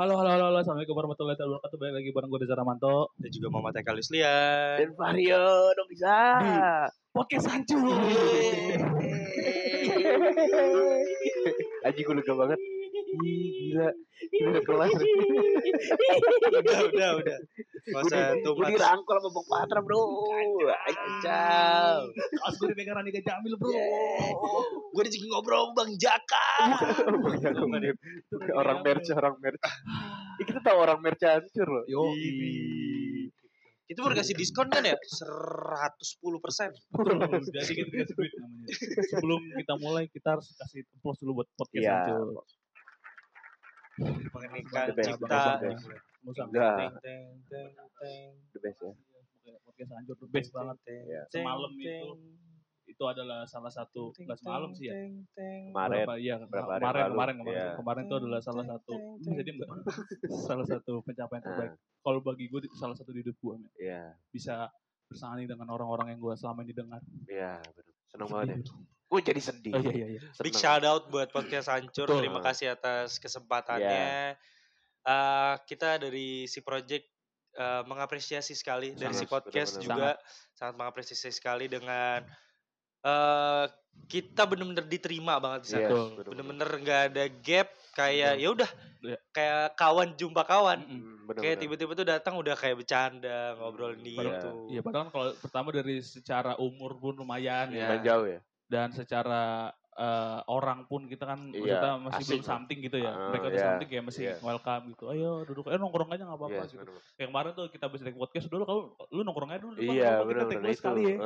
Halo, assalamualaikum warahmatullahi wabarakatuh. Balik lagi bareng gue Deza Ramanto dan juga Mama Teka Luslian dan Vario dong bisa di Podcast Ancur. Aji gue lega banget. Gila. Udah kelas. Udah. Masa tumpah. Gue dirangkul sama Bang Patra, bro. Kacau. Terus gue dipegang Rani Jamil, bro. Gue dijeki ngobrol Bang Jaka. Orang merca. Kita tahu orang merca hancur loh. Yoi. Itu baru kasih diskon kan ya? 110%. Jadi kita kasih duit namanya. Sebelum kita mulai, kita harus kasih applause dulu buat podcast Ancur. Pernikahan cipta the best ya. Podcast Ancur the best banget ya. Semalam itu adalah salah satu kelas malam sih ya. Kemarin itu adalah salah satu salah satu pencapaian terbaik. Kalau bagi gue salah satu di hidup gue bisa bersaing dengan orang-orang yang gue selama ini dengar. Iya, benar. Senang banget. Gue jadi sedih. Oh, iya. Big shout out buat Podcast Ancur. Terima kasih atas kesempatannya. Kita dari si project mengapresiasi sekali. Dari si podcast juga sangat mengapresiasi sekali dengan kita benar-benar diterima banget di sana. Benar-benar nggak ada gap. Kayak ya udah kayak kawan jumpa kawan. Kayak tiba-tiba tuh datang udah kayak bercanda ngobrolin gitu. Iya, padahal kalau pertama dari secara umur pun lumayan ya. Lumayan jauh ya. Dan secara orang pun kita kan kita masih belum something gitu ya. Mereka tuh something kayak masih welcome gitu. Ayo duduk, nongkrong aja gak apa-apa gitu. Kayak kemarin tuh kita habis take podcast dulu, lu nongkrong aja dulu. Kita take podcast kali ya.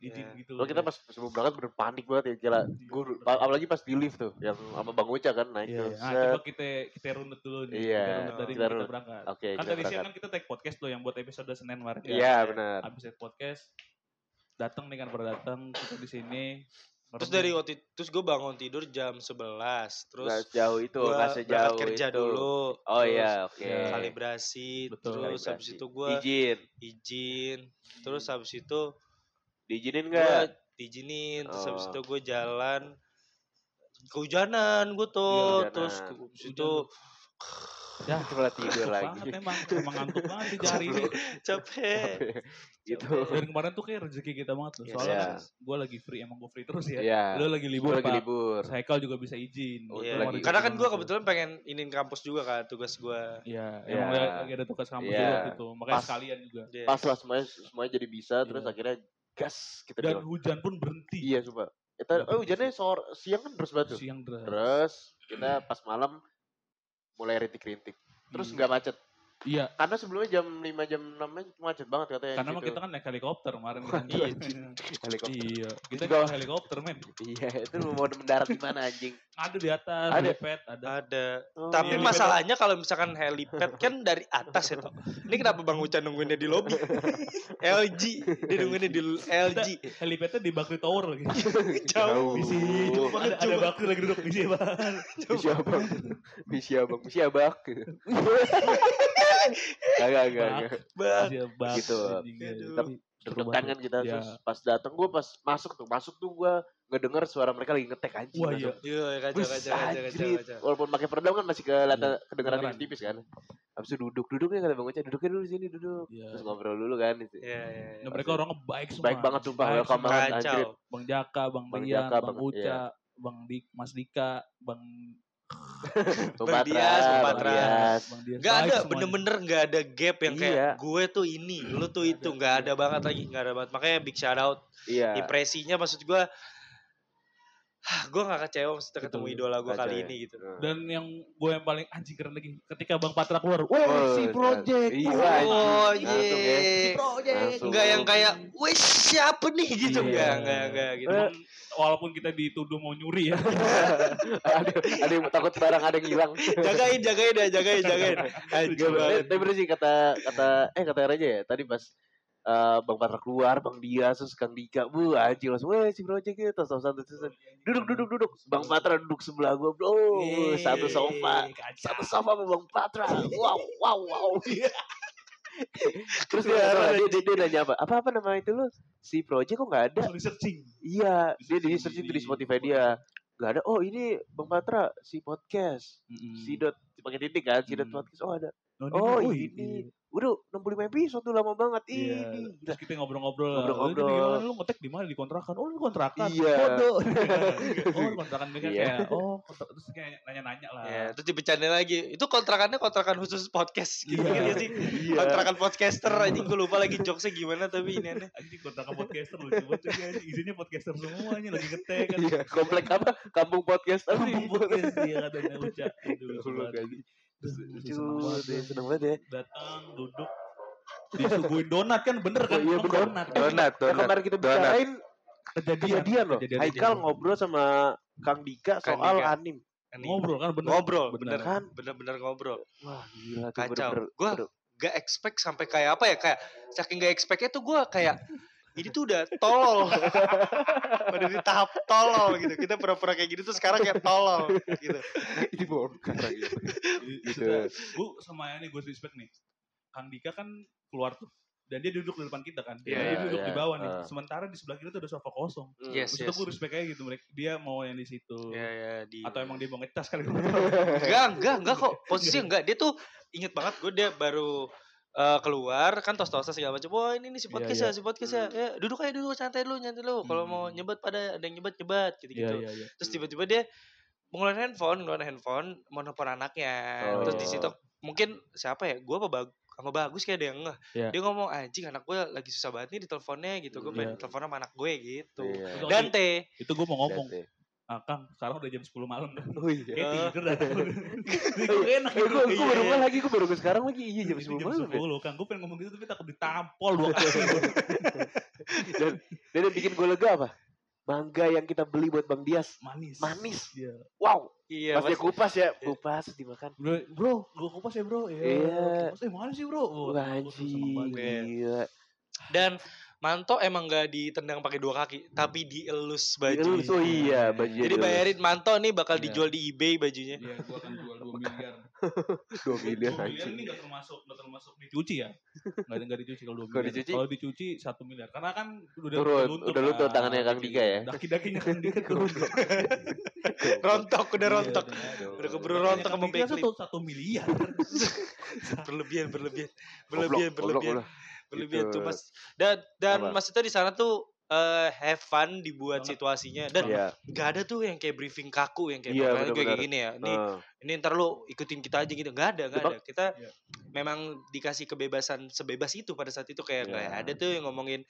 Izin gitu. Lalu kita pas sebelum berangkat berpanik banget ya. Gila, apalagi pas di lift tuh. Yang sama Bang Uca kan naik tuh. Coba kita runut dulu nih. Kita runut dari kita berangkat. Kan tadi siang kan kita take podcast tuh yang buat episode Senin kemarin. Iya benar. Habis take podcast. Datang nih kan berdatang kita di sini. Terus dari waktu terus gue bangun tidur jam 11. Terus nah, jauh itu kasih jauh. Kerja itu. Dulu. Oh iya, oke. Okay. Kalibrasi. Betul, terus kalibrasi. Habis itu gue izin. Terus habis itu diizinin enggak? Diizinin. Terus habis itu gue jalan kehujanan gue tuh. Kehujanan. Terus habis itu ya coba tidur lagi. Memang ngantuk banget sih hari ini. Capek. Gitu. Dan kemarin tuh kayak rezeki kita banget loh. Soalnya gue lagi free, emang gue free terus ya. Lo lagi libur, Pak. Cycle juga bisa izin. Karena kan gue kebetulan pengen inin kampus juga kan tugas gue. Emang lagi ada tugas kampus juga gitu. Makanya sekalian juga. Pas lah semuanya jadi bisa. Terus akhirnya gas kita. Dan hujan pun berhenti. Iya coba. Hujannya siang kan terus banget. Siang deras. Terus kita pas malam mulai rintik-rintik. Terus nggak macet. Iya. Karena sebelumnya jam 5 jam 6 macet banget katanya. Karena kita kan naik helikopter kemarin. Kita naik helikopter men. Iya, itu mau mendarat di mana anjing? Ada di atas helipad, ada. Tapi masalahnya kalau misalkan helipad kan dari atas itu. Ini kenapa Bang Uca nungguinnya di lobi? LG, dia nungguinnya di LG. Helipadnya di Bakri Tower lagi. Jauh. Di sini ada Bakri lagi duduk di sini, Bang. Bisa, Bang. Agak gitu. Tapi tertekan kan kita terus pas datang gue pas masuk tuh gue ngedenger suara mereka lagi ngetek anjing. Wah kacau. Walaupun pakai peredam kan masih kedengeran tipis kan. Habis itu duduknya kata Bang Uca, duduknya dulu sini duduk. Terus ngobrol dulu kan itu. Nah, mereka orangnya baik semua. Baik banget sumpah. Welcome banget anjir. Bang Jaka, Bang Rian, Bang Uca, Bang Mas Dika, Bang Pembatras. Gak ada, bener-bener gak ada gap yang kayak gue tuh ini, lu tuh itu, gak ada banget lagi, gak ada banget. Makanya big shout out. Iya. Impresinya maksud gue gak kecewa mesti ketemu idola gue kali ini gitu. Dan yang gue yang paling anjing keren lagi ketika Bang Patra keluar, si project, si project, nggak yang kayak, wih siapa nih gitu, nggak gitu. Walaupun kita dituduh mau nyuri ya, ada yang takut barang ada yang hilang. Jagain. Tapi bener sih kata Raja ya tadi pas. Bang Patra keluar, Bang Dias, terus Kang Dika, bu, anjing langsung, si project itu, satu, duduk, Bang Patra duduk sebelah gue, bro, satu sofa sama Bang Patra, wow, terus dia nanya apa nama itu lo, si project kok nggak ada, iya, dia di searching di Spotify dia, nggak ada, oh ini Bang Patra, si podcast, si dot, pakai titik kan, si dot podcast, oh ada, oh ini. Udah 65 episode tuh lama banget. Yeah. Ini terus kita ngobrol. Lu ngetek di mana, di kontrakan? Oh, lu kontrakan. Yeah. Oh, kontrakan mereka kayak terus kayak nanya-nanya lah. Yeah. Terus dibecandain lagi. Itu kontrakan khusus podcast gitu kan sih. Yeah. Kontrakan podcaster anjing, gue lupa lagi jokesnya gimana tapi ini aneh. Anjing kontrakan podcaster lu coba tuh guys. Isinya podcaster semuanya lagi ngetek kan. Yeah. Komplek apa? Kampung podcast. Kampung podcast dia ada Uca. Dulu gaji. Seneng banget ya. Datang, duduk, disuguhin donat kan, bener kan? Iya bener, donat. Kemarin kita bicarain kejadian loh. Haikal ngobrol sama Kang Dika soal anim. Ngobrol kan bener. Wah gila, kacau. Gue gak expect sampai kayak apa ya, kayak saking gak expectnya tuh gue kayak ini tuh udah tolol. Udah di tahap tolol gitu. Kita pura-pura kayak gini tuh sekarang kayak tolol gitu. Ini bongkar gitu. Bu sama ini gue respect nih. Kang Dika kan keluar tuh. Dan dia duduk di depan kita kan. Dia duduk di bawah nih. Sementara di sebelah kita tuh ada sofa kosong. Terus gue respect aja gitu. Dia mau yang di situ. Atau emang dia mau ngetas kali. Enggak kok. Posisinya enggak. Dia tuh inget banget gue, dia baru... keluar kan tos-tosan segala macam. Wah ini si podcast ya. Duduk aja santai dulu. Kalau mau nyebat pada ada yang nyebat gitu-gitu. Terus tiba-tiba dia ngeluarin handphone mau nelfon anaknya. Terus di situ mungkin siapa ya? Gua sama Bagus kayak ada yang ngeh. Dia ngomong anjing anak gue lagi susah banget nih di teleponnya gitu. Gue pengen telepon sama anak gue gitu. Dante. Itu gue mau ngomong. Kang, sekarang udah jam 10 malam. Kayak tidur dah. Gue baru sekarang lagi. Iya jam 10 malam. Kang, gue pengen ngomong gitu tapi takut ditampol dua kali. Dan yang bikin gue lega apa? Mangga yang kita beli buat Bang Dias. Manis. Iya. Wow. Iya, pas dia kupas dimakan. Bro, gue kupas ya bro. Iya. Kupas mana sih bro? Anjir. Dan Manto emang gak ditendang pakai dua kaki, tapi dielus bajunya. Dielus, bajunya. Jadi bayarin Manto nih bakal dijual di eBay bajunya. Iya, gua akan jual 2 miliar. 2 miliar ini enggak termasuk dicuci ya? Enggak dicuci kalau 2 miliar. Kalau dicuci 1 miliar. Karena kan udah luntur tangannya Kang Dika ya. Daki-dakinya Kang Dika turun. Rontok. Udah keburu rontok sama Bekli. 1 miliar. Berlebihan. Berlebihan gitu. Tuh mas dan maksudnya di sana tuh have fun dibuat situasinya dan nggak ada tuh yang kayak briefing kaku yang kayak kayak gini ya ini ntar lu ikutin kita aja gitu, nggak ada kita memang dikasih kebebasan sebebas itu pada saat itu kayak nggak ada tuh yang ngomongin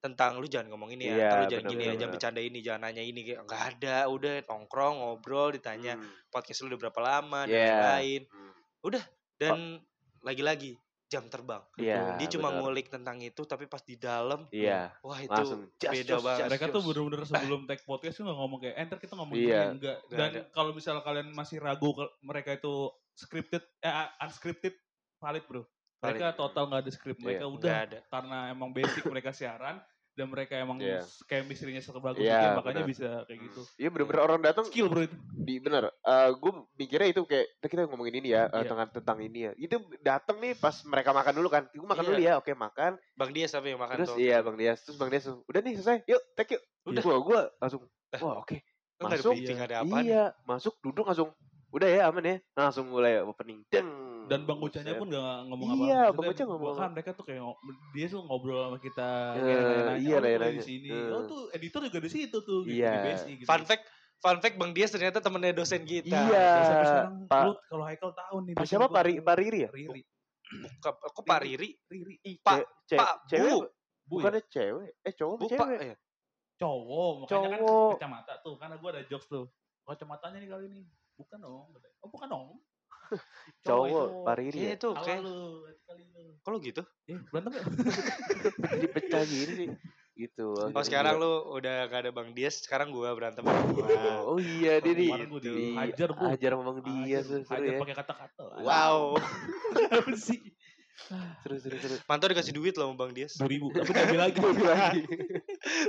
tentang lu jangan ngomong ini ya, lu jangan gini ya, jangan bercanda ini, jangan nanya ini, kayak nggak ada, udah nongkrong ngobrol ditanya podcast lu udah berapa lama dan lain udah dan lagi-lagi jam terbang. Yeah, dia cuma ngulik tentang itu tapi pas di dalam wah itu langsung, beda banget. Mereka tuh benar-benar sebelum take podcast tuh enggak ngomong kayak entar kita ngomong enggak. Dan kalau misalnya kalian masih ragu mereka itu scripted unscripted valid, bro. Mereka total enggak ada script. Mereka udah karena emang basic mereka siaran dan mereka emang chemistry-nya sebagus itu makanya bisa kayak gitu. Iya benar-benar orang datang skill bro itu. Benar. Gue mikirnya itu kayak kita ngomongin ini ya tentang ini ya. Itu datang nih pas mereka makan dulu kan. Gue makan dulu ya. Oke makan. Bang Dias apa yang makan terus, tuh? Terus Bang Dias udah nih selesai. Yuk, take yuk. Udah. Gue langsung wah oke. Masuk. Masuk duduk langsung. Udah ya aman ya. Langsung mulai opening. Dan Bang Ucanya pun gak ngomong apa-apa. Iya, Bang Uca ngomong. Kan mereka tuh kayak dia tuh ngobrol sama kita. Iya, di sini. Tuh editor juga di situ tuh. Gitu, di base gitu. Fun fact, Fun fact, Bang Dias ternyata temennya dosen kita. Iya. Sampai sekarang Pak, kalau Haikal tahu nih. Pak siapa? Pak Riri ya? Riri. Bukan, kok Pak Riri? Riri. Pak Bu. Bukannya cewek. Cowok Bu, cewek. Pak, cowok. Makanya kan kacamata tuh. Karena gue ada jokes tuh. Kacamatanya nih kali ini. Bukan dong. Oh bukan dong. Cowok Pak Riri ya? Itu kayak. Kalau gitu? Berantem ya? Dipecah gini sih. Gitu. Oh sekarang lu udah gak ada Bang Dias, sekarang gue berantem sama gue. Oh iya, Didi. Hajar Bu. Hajar sama Bang Dias. Hajar pakai kata-kata. Wow. Apa sih? Seru. Manto dikasih duit loh sama Bang Dias. 2.000. Tapi ambil lagi.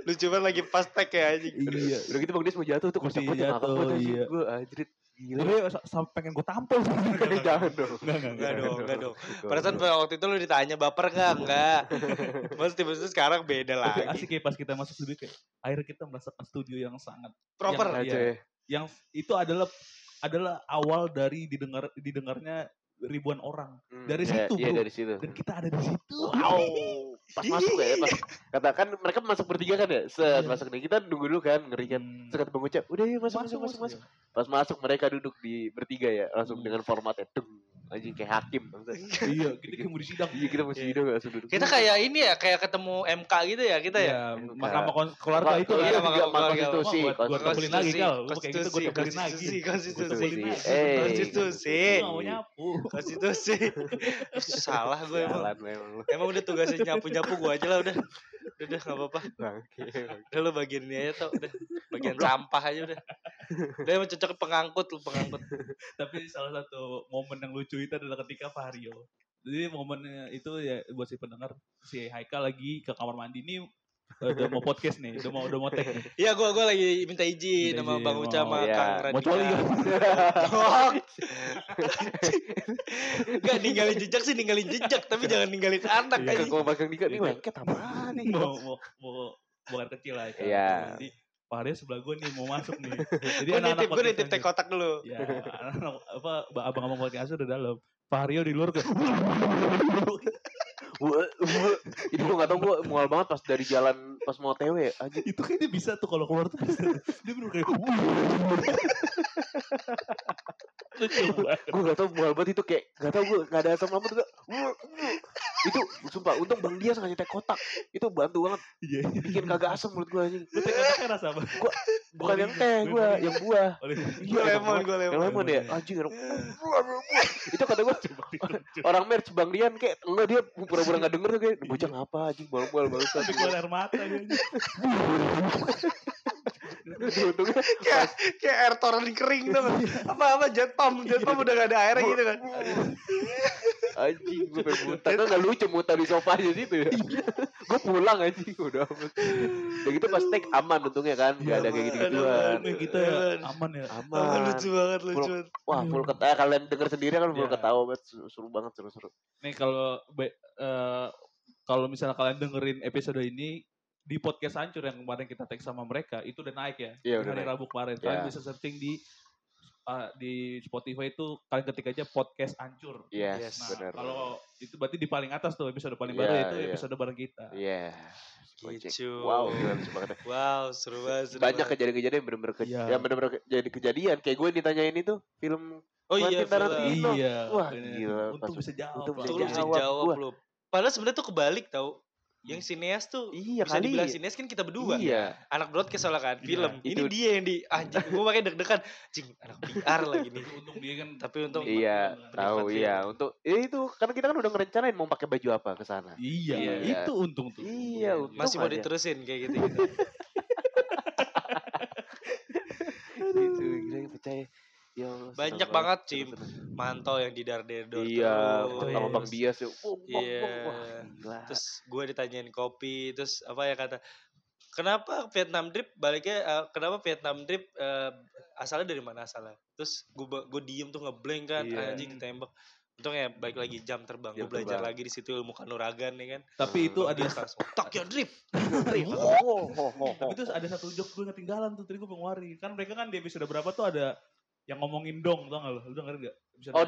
Lu cuma lagi pas tag ya anjing. Iya. Udah gitu Bang Dias mau jatuh tuh kocak banget. Gue anjrit. Gila. Sampai pengen gue tampol. Enggak dong. Perasaan waktu itu lu ditanya baper enggak. Mas tiba-tiba sekarang beda lagi. Asik ya pas kita masuk studio kayak akhirnya kita merasakan studio yang sangat proper aja. Yang itu adalah awal dari didengarnya ribuan orang. Dari situ, Bro. Iya, dari situ. Dan kita ada di situ. Wow. Pas masuk ya, pas katakan mereka masuk bertiga kan ya. Masuk nih kita nunggu dulu kan, ngerikan. Sekat Bang Ucap. Udah ya masuk. Ya. Pas masuk mereka duduk di bertiga ya, langsung dengan formatnya deng. Anjing kayak hakim. Iya, kita mau disidang. Iya, kita mau disidang enggak duduk. Kita kayak ini ya, kayak ketemu MK gitu ya kita ya. Mahkamah keluarga itu ya, mahkamah konstitusi. Gua kembaliin lagi kalau kayak gitu gua kembaliin lagi. Konstitusi. Mau nyapu. Konstitusi. Salah gue emang. Emang udah tugasnya nyapu gue aja lah udah nggak apa-apa. Udah lo bagian ini aja tau, udah bagian sampah aja udah. Udah emang cocok pengangkut. Tapi salah satu momen yang lucu itu adalah ketika Pak Haryo. Jadi momennya itu ya buat si pendengar, si Haikal lagi ke kamar mandi nih. Udah mau podcast nih, udah mau tag. Iya, gua lagi minta izin sama Bang Uca sama Kang Raditya. Mau coli. Enggak ninggalin jejak sih, tapi jangan ninggalin anak aja. Iya, kalau Bang Dika nih, kayak tambahan nih. Mau kecil aja. Iya. Jadi Pak Arya sebelah gue nih mau masuk nih. Jadi anak-anak gue nitip tag kotak dulu. Iya, abang-abang podcast udah dalam. Pak Arya di luar ke. Itu gue gak tau, gue mual banget pas dari jalan pas mau TW aja. Itu kayaknya bisa tuh kalau keluar tuh. Dia bener kayak gue gak tau mual banget itu kayak gak tau gue gak ada asam lambung tuh. Itu sumpah untung Bang Dias ngasih teh kotak. Itu bantu banget. Bikin kagak asam mulut gue anjing. Lu teh kotaknya rasa apa? Bukan yang teh gue, yang buah. Gue lemon. Yang lemon ya? Anjing. Itu kata gue orang merch Bang Dian kayak enggak dia pura-pura nggak denger tuh kayak bocah ngapa aja bal-bal tapi keluar air mata gitu. Untungnya kayak air toran kering tuh kan apa jet pump udah nggak ada airnya gitu kan. Aji gue muntah tuh nggak lucu muntah di sofa aja situ ya. Gue pulang aja udah amat. Begitu pas take aman untungnya kan nggak ada kayak gitu-gituan. Kita aman. Lucu banget. Wah full ketawa kalian denger sendiri kan full ketawa banget seru banget seru. Nih kalau misalnya kalian dengerin episode ini di podcast Ancur yang kemarin kita tag sama mereka itu udah naik ya. Yeah, hari Rabu kemarin. Yeah. Kalian bisa searching di Spotify itu kalian ketik aja podcast Ancur. Yes, benar. Kalau itu berarti di paling atas tuh episode paling baru itu episode bareng kita. Iya. Gitu. Wow, keren banget. Wow, seru banget. Banyak kejadian-kejadian benar-benar jadi kejadian kayak gue ditanyain itu film. Oh iya, Tarantino. Iya. Wah, gila. Untung bisa jawab. Lu. Padahal sebenarnya tuh kebalik tau. Yang sineas tuh bisa dibilang sineas kan kita berdua. Iya. Anak broadcast soalnya kan film. Ini dia yang di anjing. Gue makanya deg-degan. Anjing anak PR lagi nih. Untung dia kan. Tapi untung. Iya. Tahu ya. Untuk itu karena kita kan udah ngerencanain mau pakai baju apa ke sana. Iya. Itu untung tuh. Iya. Untung masih mau diterusin kayak gitu. Itu gila percaya. Ya, banyak banget Cim Manto yang di Dardedor. Iya, sama Bang Dias ya. Terus gue ditanyain kopi, terus apa ya kata, kenapa Vietnam Drip baliknya kenapa Vietnam Drip asalnya dari mana asalnya? Terus gue diem tuh ngeblank kan, anjing ketembak. Untungnya baik lagi jam terbang. Gue belajar lagi di situ ilmu kanuragan ya kan. Tapi itu ada Tokyo Drift. Tapi terus ada satu joke gue ketinggalan tuh, tadi gue pengeluarin. Kan mereka kan di episode berapa tuh ada yang ngomongin dong, tau gak lo? Lu denger gak?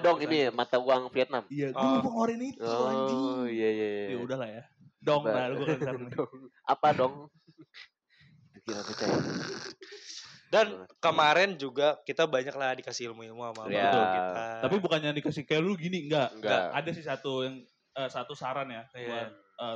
Dong ini ya, mata uang Vietnam? Iya, dulu pengeluarin itu anjing. Oh iya. Ya udahlah ya. Dong lah, lu gue kencang. Apa dong? Kira-kira. Dan kemarin juga kita banyak lah dikasih ilmu-ilmu sama ya. Betul kita. Tapi bukannya dikasih kayak lu gini, enggak. Ada sih satu yang satu saran ya buat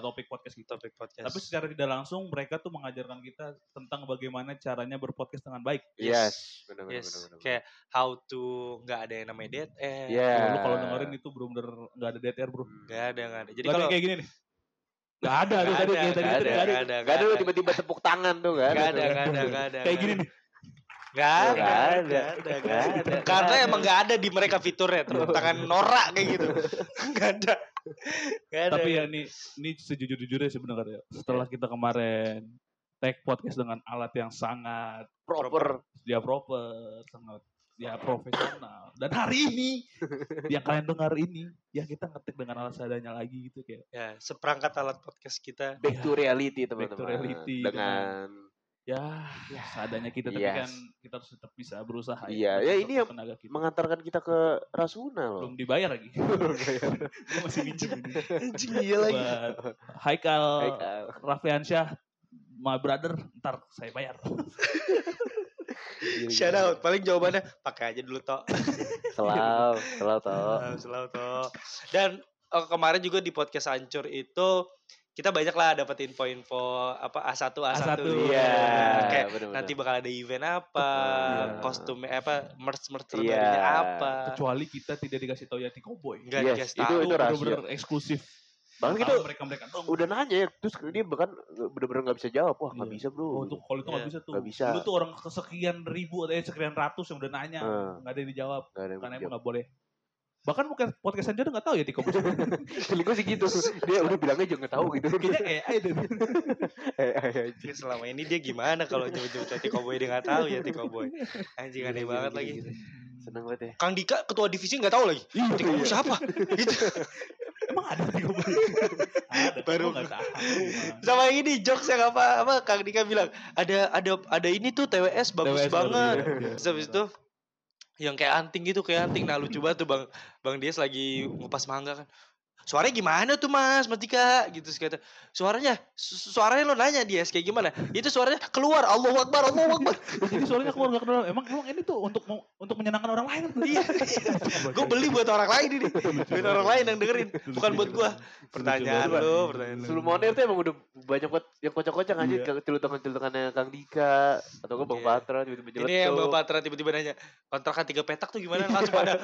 topik podcast kita. Topik podcast. Tapi secara tidak langsung mereka tuh mengajarkan kita tentang bagaimana caranya berpodcast dengan baik. Yes, benar-benar. Yes. Kayak how to nggak ada yang namanya dead air. Yeah. Lu kalau dengerin itu bener-bener nggak ada dead air, bro. Nggak ada. Jadi kalau kayak gini nih. Gak ada lu tiba-tiba tepuk tangan tuh kan. Gak ada. Kayak gini nih. Gak ada. Karena emang gak ada di mereka fiturnya. Tepuk tangan norak kayak gitu. Gak ada. Tapi ya ini sejujur-jujurnya sebenarnya. Setelah kita kemarin take podcast dengan alat yang sangat proper, sangat profesional. Dan hari ini yang kalian dengar ini, ya kita ngetik dengan alat seadanya lagi gitu kayak. Ya, seperangkat alat podcast kita back to reality teman-teman. Back to reality dengan ya seadanya kita, tapi kan kita harus tetap bisa berusaha. Iya, ya ini yang mengantarkan kita ke Rasuna loh. Belum dibayar lagi. Gue masih minjem. Anjing iya lagi. Haikal. Rafiansyah, my brother, ntar saya bayar. Shout out, paling jawabannya pakai aja dulu toh. Selalu toh. Dan kemarin juga di podcast Ancur itu kita banyak lah dapat info-info apa A1. Iya. Kayak nanti bakal ada event apa, kostumnya apa, merch dari apa. Kecuali kita tidak dikasih tahu Yati Cowboy. Enggak dikasih tahu. Itu benar-benar eksklusif. Bahkan kita udah nanya ya, terus dia bahkan bener-bener gak bisa jawab. Wah gak bisa bro. Kalau itu gak bisa tuh. Lu tuh orang kesekian ribu atau sekian ratus yang udah nanya. Gak ada yang dijawab. Karena emang gak boleh. Bahkan mungkin podcast aja udah gak tahu ya Tiko. Selingkuh sih gitu. Dia udah bilangnya juga gak tahu gitu. Kayaknya AI. Selama ini dia gimana kalau jauh-jauh Tiko Boy dia gak tahu ya Tiko Boy. Anjing aneh banget lagi. Seneng banget ya. Kang Dika ketua divisi nggak tahu lagi. Tiko Boy siapa? Gitu. Emang ada Tiko Boy. Baru nggak tahu. Sama ini jokes yang apa Kang Dika bilang ada ini tuh TWS bagus banget. Habis itu yang kayak anting. Nah lucu banget tuh bang Dias lagi ngupas mangga kan. Suaranya gimana tuh Mas Dika gitu sekata. Suaranya lo nanya dia kayak gimana? Itu suaranya keluar Allahu Akbar. Jadi suaranya keluar enggak kenal. Emang ini tuh untuk menyenangkan orang lain. Iya. Gue beli buat orang lain ini. Buat orang lain yang dengerin, bukan buat gue. Pertanyaan lo. Sebelum Moner tuh emang udah banyak banget yang kocak-kocak aja celutangan-celutannya Kang Dika atau gue Bang Patra tiba-tiba nyeletuk. Ini yang Bang Patra tiba-tiba nanya, kontrakan 3 petak tuh gimana? Langsung pada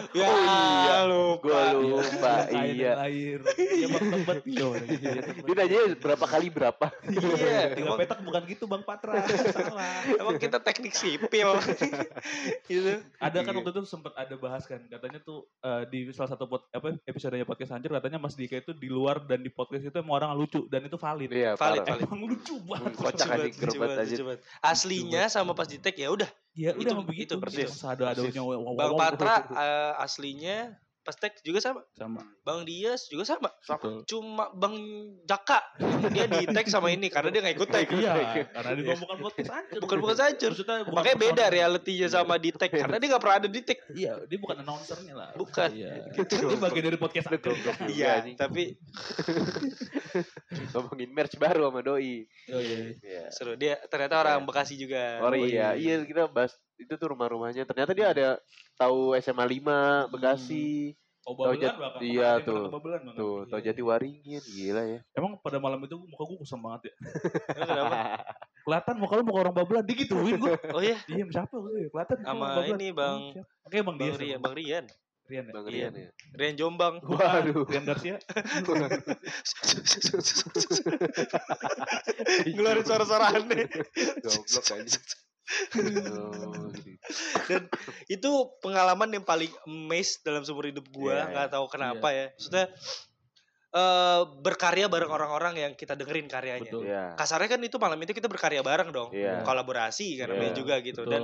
lupa. Iya. Ya bang tempat loh. Dia nanya berapa kali berapa. Iya. 3 petak bukan gitu Bang Patra. Salah. Emang kita teknik sipil. Gitu. Ada kan waktu itu sempat ada bahas kan. Katanya tuh di salah satu episodenya podcast Hancur katanya Mas Dika itu di luar dan di podcast itu emang orang lucu dan itu valid. Iya, valid. Emang lucu banget. Kocak aja gerbat aja. Aslinya sama pas di tag ya udah begitu persis. Bang Patra aslinya Pastek juga sama. Bang Dias juga sama. Cuma Bang Jaka dia di tag sama ini karena dia nggak ikut tag. Iya. Karena dia bukan podcast Ancur. Bukan Ancur. Makanya beda realitinya sama di tag karena dia nggak pernah ada di tag. Iya, dia bukan announcernya lah. Bukan. Iya. Itu bagian dari podcast Ancur. Iya. Tapi ngomongin merch baru sama Doi. Oh iya. Seru. Dia ternyata orang Bekasi juga. Oh iya. Iya kita bahas. Itu tuh rumah-rumahnya. Ternyata dia ada tahu SMA 5 Bekasi. Babelan, iya tuh. Tahu Jati Waringin, gila ya. Emang pada malam itu muka gue kusam banget ya. Kenapa? Kelihatan muka orang Babelan digituin gue. Oh iya. Diam siapa gue? Kelihatan sama ini Bang. Oke Bang Rian. Ya. Rian Jombang. Waduh. Rian Garcia. Ngeluarin suara-suara aneh. Goblok aja. Dan itu pengalaman yang paling amazed dalam seumur hidup gue, nggak tahu kenapa ya. Maksudnya berkarya bareng orang-orang yang kita dengerin karyanya. Betul. Kasarnya kan itu malam itu kita berkarya bareng dong, kolaborasi kan juga gitu. Betul. Dan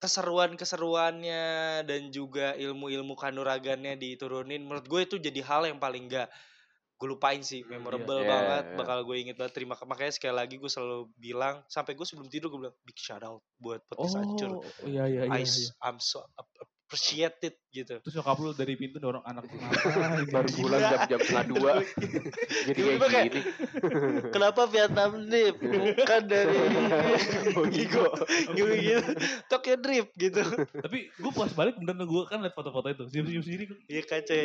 keseruan-keseruannya dan juga ilmu-ilmu kanuragannya diturunin. Menurut gue itu jadi hal yang paling gak gue lupain sih, memorable banget, bakal gue inget banget. Terima kasih, makanya sekali lagi gue selalu bilang sampai gue sebelum tidur gue bilang big shout out buat podcast Ancur. I'm so appreciate it gitu. Terus nyokap lu dari pintu dorong anak kenapa baru pulang jam 02. Jadi kayak gini. Kenapa Vietnam drip? Bukan dari Gigo. Gitu. Tokyo drip gitu. Tapi gue pas balik bener gue kan liat foto-foto itu. Senyum-senyum sendiri. Iya kace.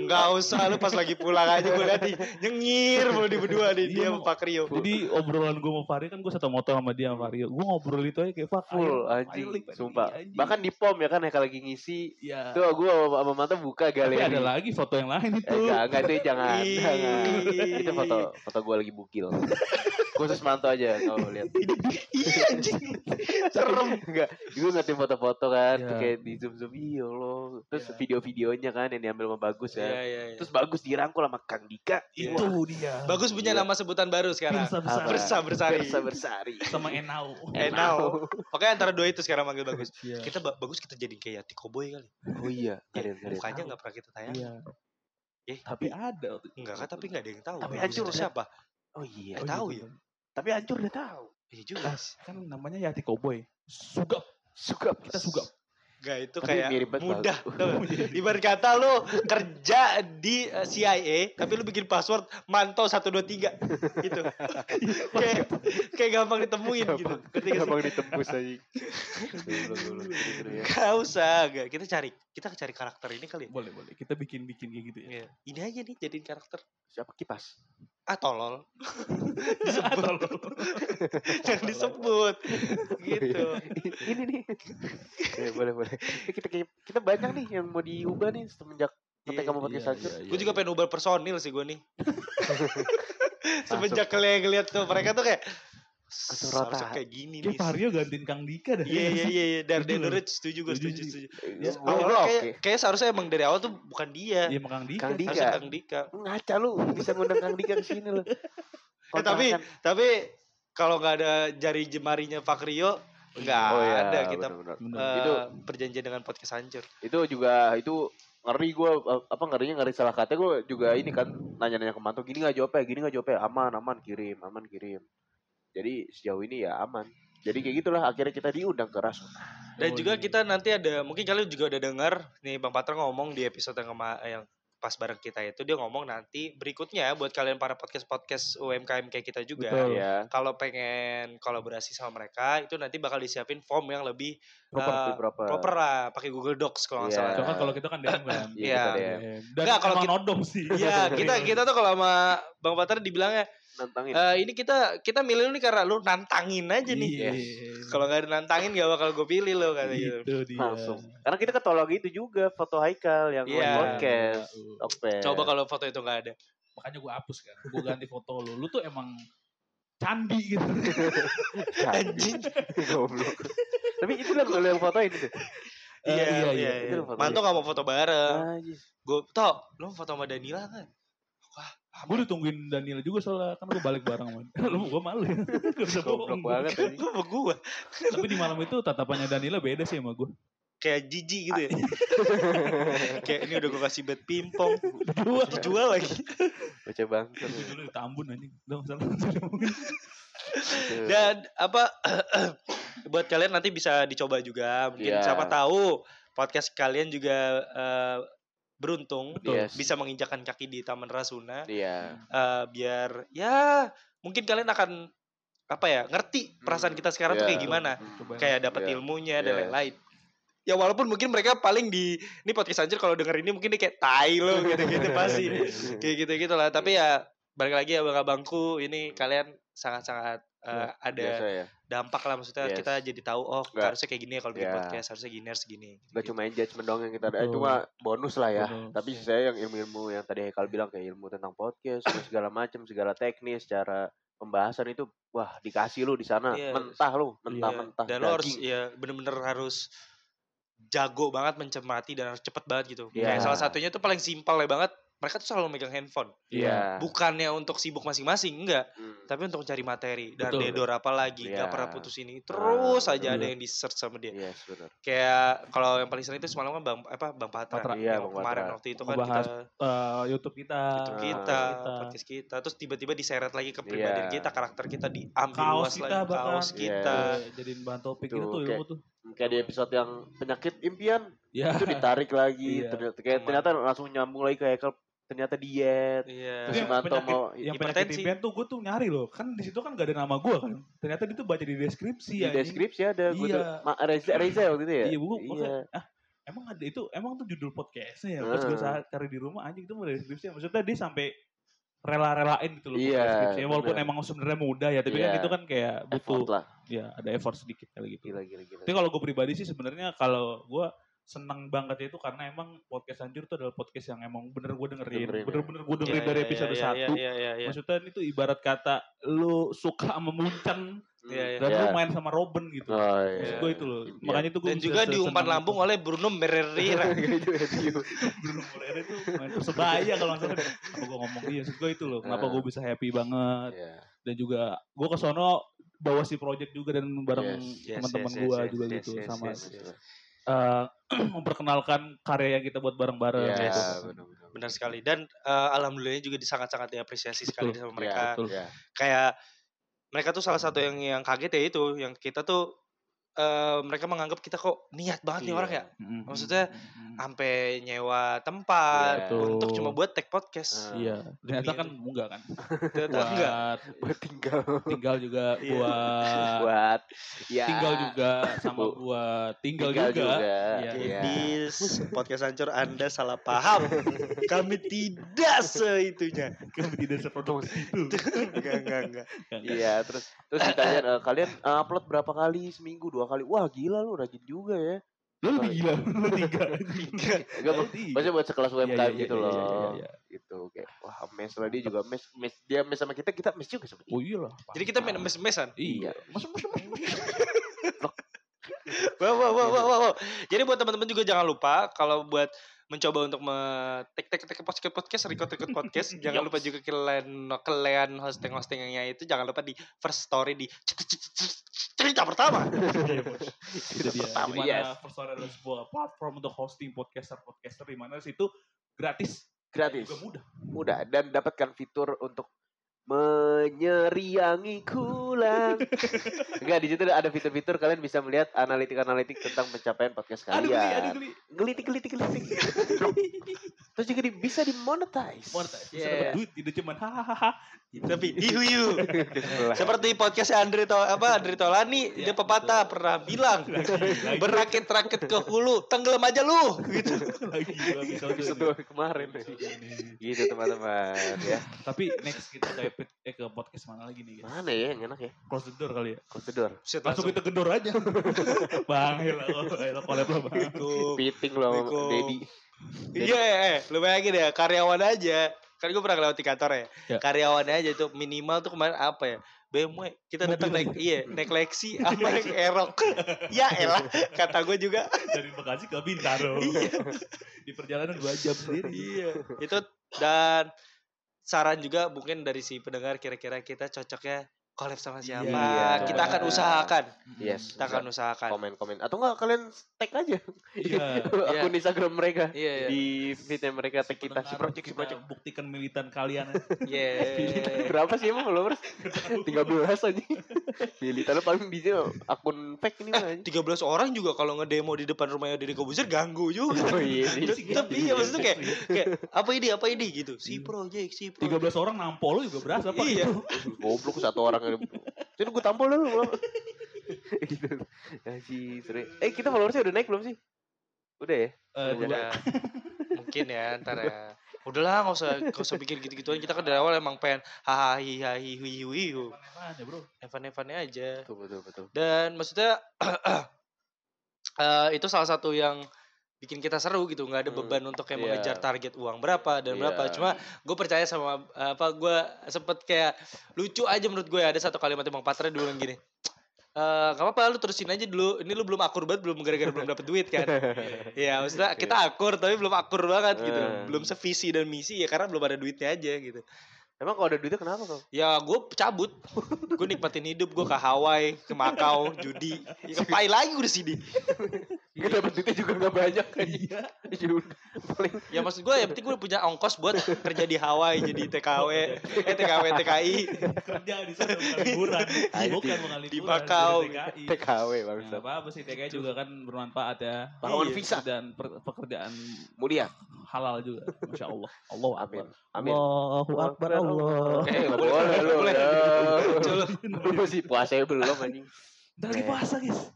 Enggak usah lu pas lagi pulang aja gue liat nyengir mau di berdua nih dia sama Pak Rio. Jadi obrolan gue sama Fario kan gue satu motor sama dia sama Fario. Gue ngobrol itu aja kayak fuck full anjing. Sumpah. Bahkan di POM ya kan lagi ngisi ya. Tuh gue sama mata buka galeri. Tapi ada lagi foto yang lain itu enggak itu jangan. Itu foto gue lagi bukil. Khusus Manto aja kalau lihat. Iya anjing. Serem enggak? Gue ngeliatin foto-foto kan ya. Kayak di zoom-zoom iya loh. Terus ya. Video-videonya kan yang diambil sama Bagus ya. Ya. Terus Bagus dirangkul sama Kang Dika. Ya. Itu dia. Bagus punya nama sebutan baru sekarang. Firstory. Sama Enau. Pokoknya antara dua itu sekarang manggil Bagus. Ya. Kita jadi kayak Yati Koboy kali. Oh iya. Mukanya enggak pernah kita tayang. Iya. Tapi ada. Tapi enggak ada yang tahu. Tapi hancur siapa? Oh iya, tahu ya. Tapi hancur udah tahu. Iya juga. Kan namanya Yati Koboy. Sugap. Kita sugap. Gak itu tapi kayak mudah. Ibarat kata lu kerja di CIA, tapi lu bikin password Manto 123 gitu. kayak gampang ditemuin gitu. Gampang ditembus aja. Gak usah, gak. Kita cari karakter ini kali ya. Boleh. Kita bikin kayak gitu ya. Ini aja nih jadiin karakter. Siapa Kipas? Ah tolol. Jangan disebut. Gitu. Ini nih. Ya, boleh. Kita banyak nih yang mau diubah nih semenjak ketika kamu pakai Ancur. Gue juga pengen ubah personil sih gue nih. Semenjak ngeliat tuh mereka tuh kayak kesurutan kayak gini nih. Fario gantiin Kang Dika dah. Iya. Dari setuju. Kayak seharusnya emang dari awal tuh bukan dia. Iya, Kang Dika. Ngaca lu bisa ngundang Kang Dika ke sini lu. Tapi kalau enggak ada jari jemarinya Fario enggak ada kita. Bener. Itu perjanjian dengan podcast Ancur. Itu juga ngeri gue ngeri salah kata gue juga ini kan nanya-nanya ke Manto gini enggak jawabnya aman kirim. Jadi sejauh ini ya aman. Jadi kayak gitulah akhirnya kita diundang ke Rasuna. Dan juga kita nanti ada mungkin kalian juga udah dengar nih Bang Patra ngomong di episode yang pas bareng kita itu dia ngomong nanti berikutnya buat kalian para podcast UMKM kayak kita juga. Betul, ya. Kalau pengen kolaborasi sama mereka itu nanti bakal disiapin form yang lebih proper lah pakai Google Docs kalau enggak salah. Coba kalau kita kan DM kan. Iya. Dan kalau nodong sih. Iya, kita tuh kalau sama Bang Patra dibilangnya nantangin. Ini kita milih lu nih karena lu nantangin aja nih. Yes. Kalau enggak nantangin gak bakal gue pilih lu kata gitu. Langsung. Karena kita ketolong itu juga foto Haikal yang podcast. Okay. Coba kalau foto itu enggak ada. Makanya gue hapus kan. Gue ganti foto lu. Lu tuh emang candi gitu. Anjing. Goblok. Tapi itu kan lu yang fotoin itu. Iya. Manto enggak mau foto bareng. Gue tau lu foto sama Danila kan. Gue ditungguin Daniel juga soalnya kan gue balik bareng sama dia. Gue malu ya. Goblok banget ini. Gue. Tapi di malam itu tatapannya Daniel beda sih sama gue. Kayak jijik gitu ya. Kayak ini udah gue kasih bet pingpong. Jual lagi. Baca bangsa. Itu dulu di Tambun anjing. Udah masalah. Dan buat kalian nanti bisa dicoba juga. Mungkin siapa tahu podcast kalian juga beruntung bisa menginjakan kaki di Taman Rasuna biar ya mungkin kalian akan ngerti perasaan kita sekarang tuh kayak gimana kayak dapat ilmunya dan lain-lain ya walaupun mungkin mereka paling di ini podcast Ancur kalau denger ini mungkin dia kayak tai lo gitu-gitu pasti kayak gitu-gitu lah tapi ya balik lagi ya abang-abangku ini kalian sangat-sangat ada dampak lah maksudnya kita jadi tahu harusnya kayak gini ya kalau bikin podcast harusnya gini harus gini nggak cuma judgement dong yang kita ada cuma bonus lah ya tapi saya yang ilmu-ilmu yang tadi Hekal bilang kayak ilmu tentang podcast segala macam segala teknis cara pembahasan itu wah dikasih lu di sana mentah dan lo harus bener-bener harus jago banget mencermati dan harus cepet banget gitu kayak salah satunya tuh paling simpel banget mereka tuh selalu megang handphone bukannya untuk sibuk masing-masing enggak tapi untuk cari materi dan dedor apa lagi, nggak pernah putus ini, terus aja ada yang di search sama dia. Yes, betul. Kayak kalau yang paling sering itu semalam kan Bang Patra, yang kemarin waktu itu kan bahas, kita YouTube kita, podcast kita, terus tiba-tiba diseret lagi ke pribadi kita, karakter kita diambil luas lagi, kaos kita, jadiin bahan topik itu tuh ilmu tuh. Kayak di episode yang penyakit impian itu ditarik lagi, ternyata langsung nyambung lagi kayak ternyata diet. Terus si Manto mau hipertensi. Yang penyakit impian tuh gue tuh nyari loh, kan di situ kan gak ada nama gue kan. Ternyata gitu baca di deskripsi ya. Di deskripsi ada. Gue tuh Reza waktu itu ya. Iya gue emang ada itu, emang tuh judul podcastnya ya. Pas gue cari di rumah anjing itu mau deskripsi. Maksudnya dia sampai rela-relain gitu loh. Iya. Walaupun emang sebenarnya mudah ya, tapi kan itu kan kayak butuh effort lah. Ya ada effort sedikit kayak gitu. Gila. Tapi kalau gue pribadi sih sebenarnya kalau gue seneng banget itu karena emang podcast Ancur itu adalah podcast yang emang bener gue dengerin dari episode 1. Maksudnya ini tuh ibarat kata lu suka sama Muncan dan lu main sama Robin gitu. Maksud gue itu loh. Makanya itu gue dan juga diumpan lambung oleh Bruno Merera. Bruno Merera itu main Persebaya kalau nggak salah. Apa gue ngomong dia? Maksud gue itu loh. Kenapa gue bisa happy banget? Dan juga gue kesono bawa si project juga dan bareng teman-teman gue juga gitu sama. Memperkenalkan karya yang kita buat bareng-bareng. Benar sekali. Dan alhamdulillahnya juga sangat-sangat diapresiasi sekali sama mereka. Kayak mereka tuh salah satu yang kaget ya itu, yang kita tuh mereka menganggap kita kok niat banget nih orang ya. Maksudnya sampai nyewa tempat untuk cuma buat take podcast. Ternyata kan enggak kan. Buat tinggal juga buat. Tinggal juga sama buat tinggal juga. Jadi podcast Ancur Anda salah paham. Kami tidak seitunya. Kami tidak seproduksi itu. Enggak. Iya, terus ditanya kalian upload berapa kali seminggu? 2 kali. Wah gila lu rajin juga ya. Lu lebih gila. Lu 3. Enggak maksudnya buat sekelas UMKM gitu loh. Gitu kayak wah mes lah dia juga mes dia mes sama kita mes juga seperti. Oh iyalah. Jadi kita main mes-mesan. Iya. Mes. Wow. Jadi buat teman-teman juga jangan lupa kalau buat mencoba untuk take podcast, record podcast. Jangan lupa juga kalian hosting-hostingnya itu jangan lupa di Firstory di cerita pertama. Itu pertama ya. Firstory adalah sebuah platform untuk hosting podcaster di mana situ gratis. Juga mudah dan dapatkan fitur untuk menyeriangi kulang. Enggak, di situ ada fitur-fitur kalian bisa melihat analitik tentang pencapaian podcast kalian. Gelitik. Terus juga bisa dimonetize. Bisa dapat duit, tidak cuma hahaha. Tapi iu. Seperti podcast Andre Tolani, dia pepatah pernah bilang, berakit-rakit ke hulu, tenggelam aja lu gitu. Lagi kemarin. Gitu teman-teman ya. Tapi next kita kayak ke podcast mana lagi nih guys? Mana ya yang enak ya? Close the door kali ya? Close the door. Langsung kita gedor aja. Bang, hello collab lo bang. Piting lo Dedi. Iya, lu bayangin ya karyawan aja. Kan gue pernah lewat di kantor ya. Karyawan aja tuh minimal tuh kemarin apa ya? BMW kita datang naik Lexi sama naik Erok. Ya elah kata gue juga dari Bekasi ke Bintaro. Di perjalanan 2 jam sendiri. Iya. Itu dan saran juga mungkin dari si pendengar kira-kira kita cocoknya collab sama siapa. Kita akan usahakan. Yes. Kita akan usahakan. Komen-komen atau enggak kalian tag aja. Akun Instagram mereka. Di feed-nya mereka tag kita si project. Buktikan militan kalian. Berapa sih emang followers? 13 aja. Militan lo paling di akun fake ini mah. 13 orang juga kalau ngedemo di depan rumahnya Deddy Kobuzer ganggu juga. Tapi ya maksudnya kayak apa ini gitu. Si project. 13 orang nampol lo juga berasa Pak. Iya. Goblok satu orang. Jadi gue tampol dulu. Gitu. Anjir, seru. Kita followersnya udah naik belum sih? Udah ya? Udah. Mungkin ya antara ya. Udahlah enggak usah bikin gitu-gituan. Kita kan dari awal emang pengen hahaha. Evan-evannya aja. Betul. Dan maksudnya itu salah satu yang bikin kita seru gitu, nggak ada beban untuk kayak mengejar target uang berapa dan berapa. Cuma gue percaya sama gue sempet kayak lucu aja menurut gue ada satu kalimat Bang Patra dulu yang gini, nggak apa-apa lu terusin aja dulu, ini lu belum akur banget, belum gara-gara belum dapet duit kan. Ya maksudnya kita akur tapi belum akur banget gitu, belum sevisi dan misi ya karena belum ada duitnya aja gitu. Emang kalau ada duitnya kenapa kok? Ya gue cabut. Gue nikmatin hidup. Gue ke Hawaii, ke Makau, judi. Ya, kepai lagi gue di sini. Gue dapet duitnya juga gak banyak. Iya. Ya maksud gue, yang penting gue punya ongkos buat kerja di Hawaii. Jadi TKI. Kerja di sana bukan liburan. Bukan mengalih liburan. Di Makau. TKW. Nah, apa sih TKI juga kan bermanfaat ya. Lawan visa. Dan pekerjaan mulia. Halal juga. Masya Allah. Allahu Akbar. Amin. Allahu Akbar. Allah. Oke, boleh. Belum sih puasanya belum anjing. Bentar lagi puasa, guys.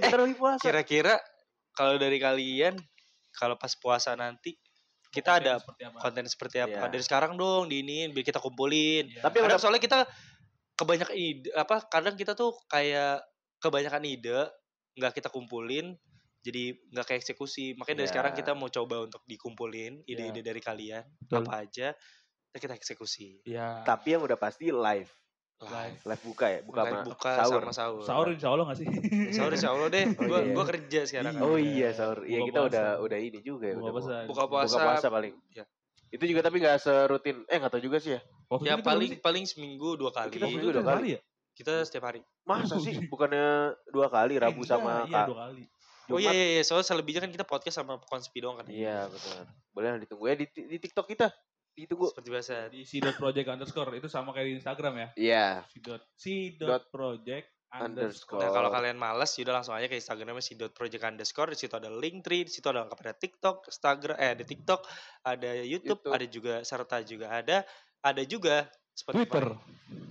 Bentar lagi puasa. Kira-kira kalau dari kalian kalau pas puasa nanti kita ada konten seperti apa? Dari sekarang dong diinin biar kita kumpulin. Tapi kadang soalnya kita kebanyakan ide apa? Kadang kita tuh kayak kebanyakan ide enggak kita kumpulin. Jadi nggak kayak eksekusi, makanya dari sekarang kita mau coba untuk dikumpulin ide-ide dari kalian. Betul. Apa aja kita eksekusi. Ya. Tapi yang udah pasti live buka ya, buka sama sahur. Sahur insyaallah nggak sih? Sahur insyaallah deh. Gue kerja sekarang. Oh iya sahur. Iya kita puasa. udah ini juga ya. Buka puasa paling. Ya. Itu juga tapi nggak serutin. Nggak tahu juga sih ya. Ya paling seminggu 2 kali. Kita seminggu 2 kali ya? Kita setiap hari. Masa sih? Bukannya 2 kali Rabu sama Kak? Iya 2 kali. Jumat. Oh iya, soalnya selebihnya kan kita podcast sama konspi doang kan. Iya betul. Boleh ditunggu ya di TikTok kita. Ditunggu. Seperti biasa di si.project_, itu sama kayak di Instagram ya. Iya. Yeah. si.project_. Nah, kalau kalian malas udah langsung aja ke Instagramnya si.project_. Di situ ada Linktree, di situ ada lengkap ada TikTok, Instagram, ada TikTok, ada YouTube, ada juga serta juga ada juga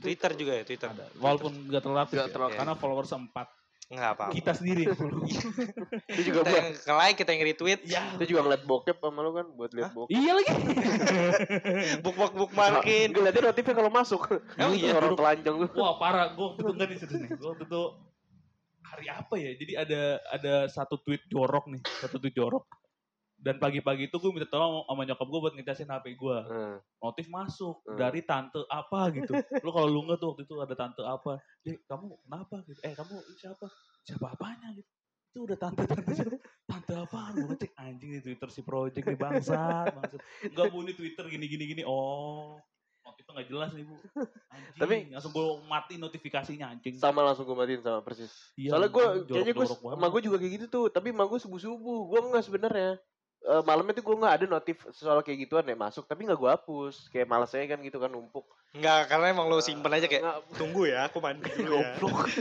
Twitter juga ya Twitter. Ada. Walaupun enggak terlalu aktif karena followers 4. Enggak apa-apa. Kita sendiri. Itu juga kita yang like, kita yang retweet. Ya. Itu juga ngeliat bokep sama lu kan buat lihat bokep. Iya lagi. Buk makin. Gue liatin notifnya kalau masuk. Iya, orang telanjang gue. Wah, parah. Gue waktu itu enggak di situ nih. Gue waktu itu hari apa ya? Jadi ada satu tweet jorok. Dan pagi-pagi itu gue minta tolong sama nyokap gue buat ngecasin HP gue. Notif masuk dari tante apa gitu. Lo kalau lu nggak tuh waktu itu ada tante apa. Dek, kamu kenapa gitu. Kamu siapa? Siapa apanya gitu. Itu udah tante siapa. Tante apaan. Gue ngecek anjing di Twitter si project di bangsat. Enggak bu ini Twitter gini. Oh. Notifnya nggak jelas nih bu. Anjing. Tapi langsung gue matiin notifikasinya anjing. Sama langsung gue matiin sama persis. Iya, soalnya kayaknya emak gue juga kayak gitu tuh. Tapi emak gue subuh-subuh. Gue nggak sebenarnya. Malamnya tuh gue nggak ada notif soal kayak gituan ya masuk, tapi nggak gue hapus, kayak malas aja kan gitu kan numpuk. Nggak, karena emang lo simpen aja kayak tunggu ya, aku mandi dulu ya.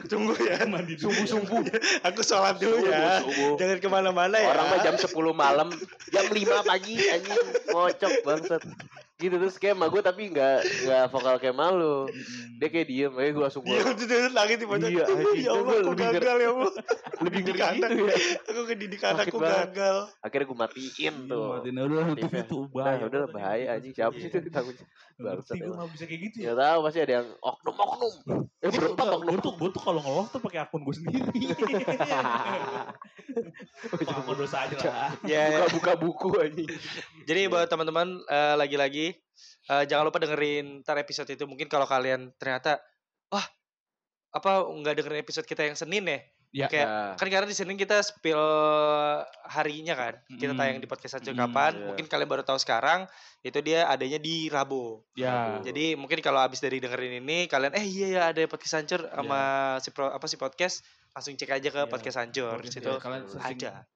Tunggu ya, mandi dulu. Subuh. Aku sholat dulu ya. Jangan kemana-mana ya. Orang mah jam 10 malam, jam 5 pagi anjing ngocok bangsat. Gitu terus kayak emak gue tapi nggak vokal kayak malu. Dia kayak diem, aja gue langsung. Iya, dia lagi tiba-tiba. Ya Allah, aku gagal ya Allah. Lebih ngeri gitu ya. Aku kedidik anakku gagal. Akhirnya gue matiin tuh. Matiin itu bahaya. Ya udah bahaya anjing. Siapa sih itu takutnya? Bangsat. Gue nggak bisa kayak gitu ya. Nggak tahu pasti ada yang oknum. Gue tuh kalau ngelock tuh pakai akun gue sendiri. Aku dosa aja lah. Buka buku anjing. Jadi buat teman-teman lagi-lagi. Jangan lupa dengerin ntar episode itu. Mungkin kalau kalian ternyata nggak dengerin episode kita yang Senin ya kayak, kan karena di Senin kita spill harinya kan kita tayang di podcast Ancur kapan mungkin kalian baru tahu sekarang itu dia adanya di Rabu jadi mungkin kalau abis dari dengerin ini kalian iya ada podcast Ancur sama si podcast langsung cek aja ke podcast Ancur situ kalian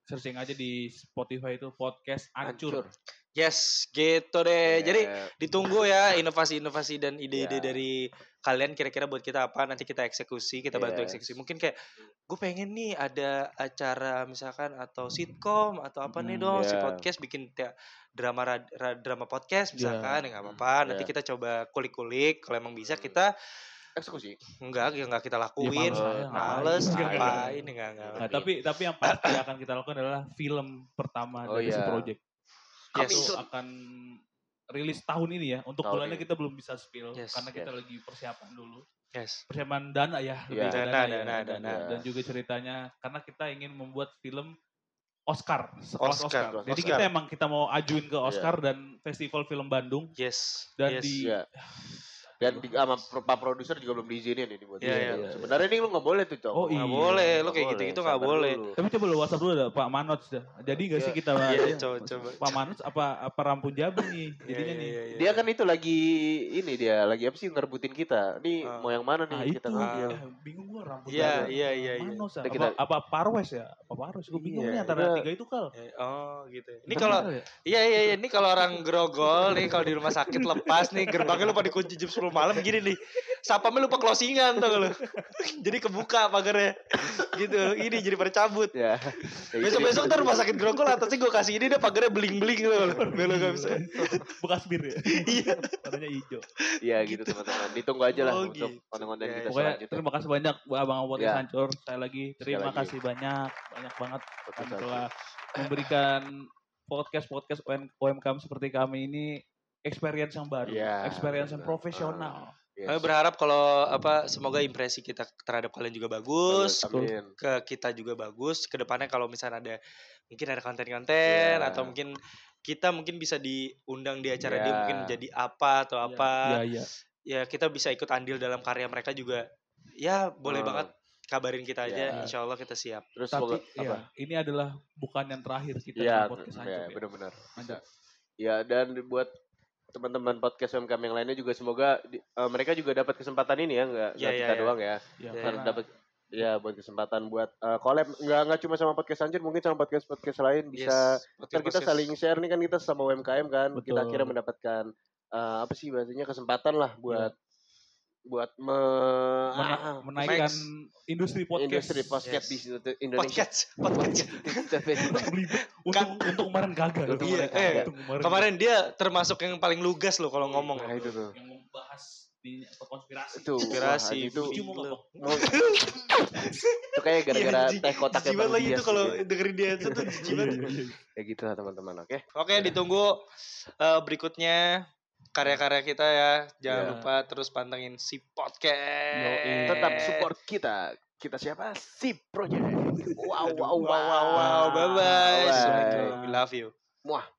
searching aja di Spotify itu podcast Ancur. Yes, gitu deh. Jadi ditunggu ya inovasi-inovasi dan ide-ide dari kalian kira-kira buat kita apa nanti kita eksekusi, kita bantu eksekusi. Mungkin kayak gue pengen nih ada acara misalkan atau sitkom atau apa nih dong si podcast bikin drama podcast misalkan enggak apa-apa. Nanti kita coba kulik-kulik kalau emang bisa kita eksekusi. Enggak kita lakuin. Males ngapain enggak. Nah, tapi yang pasti akan kita lakukan adalah film pertama dari si project. Itu akan rilis tahun ini ya. Untuk bulannya kita belum bisa spill karena kita lagi persiapan dulu. Persiapan dana ya, dana. Dan juga ceritanya karena kita ingin membuat film Oscar. Jadi kita emang mau ajuin ke Oscar dan Festival Film Bandung. Yes. Dan di Dan sama Pak Produser juga belum diizinin ini buat. Iya. Sebenarnya ini lu enggak boleh tuh, Cok. Oh, enggak boleh. Lu kayak gitu-gitu enggak boleh. Tapi coba lu WhatsApp dulu dah Pak Manoj dah. Jadi enggak sih kita coba. Pak Manoj apa Rampun Jabi nih jadinya nih. Dia kan itu lagi ini dia lagi apa sih ngerebutin kita. Nih mau yang mana nih kita ngambil. Bingung gua Rampun Jabi. Iya. Manoj apa Parwes ya? Apa Parwes gua bingung nih antara tiga itu kal. Oh, gitu. Ini kalau iya ini kalau orang grogol nih kalau di rumah sakit lepas nih gerbangnya lupa dikunci jam 10 malam gini nih. Sapamnya lupa closingan tau lu. Jadi kebuka pagernya. Gitu. Ini jadi pada cabut. Ya. Besok-besok ntar rumah sakit grogol atasnya gue kasih ini deh pagernya bling-bling tau lu. Biar lu gak bisa. Bekas bir ya. Iya. Warnanya hijau. Iya gitu teman-teman. Ditunggu aja lah untuk konten-konten kita selanjutnya. Terima kasih banyak Abang Podcast Ancur. Saya lagi terima kasih banyak. Banyak banget telah memberikan podcast-podcast UMKM seperti kami ini experience yang baru, experience yang profesional. Kami berharap kalau semoga impresi kita terhadap kalian juga bagus, ke kita juga bagus. Kedepannya kalau misalnya ada mungkin ada konten-konten atau mungkin kita mungkin bisa diundang di acara dia mungkin jadi apa atau apa, ya kita bisa ikut andil dalam karya mereka juga. Ya boleh banget. Kabarin kita aja, insya Allah kita siap. Terus tapi ini adalah bukan yang terakhir kita di podcast Ancur. Ya, benar-benar. Ya, dan buat teman-teman podcast UMKM yang lainnya juga semoga mereka juga dapat kesempatan ini ya, enggak kita doang ya. Harus dapat buat kesempatan buat collab enggak cuma sama podcast Ancur, mungkin sama podcast-podcast lain bisa kita saling share nih kan kita sama UMKM kan. Betul. Kita akhirnya mendapatkan kesempatan lah buat menaikkan industri podcast di Indonesia. Untung kemarin gagal. Kemarin dia termasuk yang paling lugas loh kalau ngomong. Nah, itu tuh. Yang membahas di konspirasi itu kayak gara-gara teh kotaknya Bang Dias. Itu kalau dengerin dia itu jijiban. Ya gitu lah teman-teman, oke, ditunggu berikutnya karya-karya kita ya. Jangan lupa terus pantengin si podcast. Tetap support kita. Kita siapa? Si project. Wow. Bye-bye. We love you. Muah.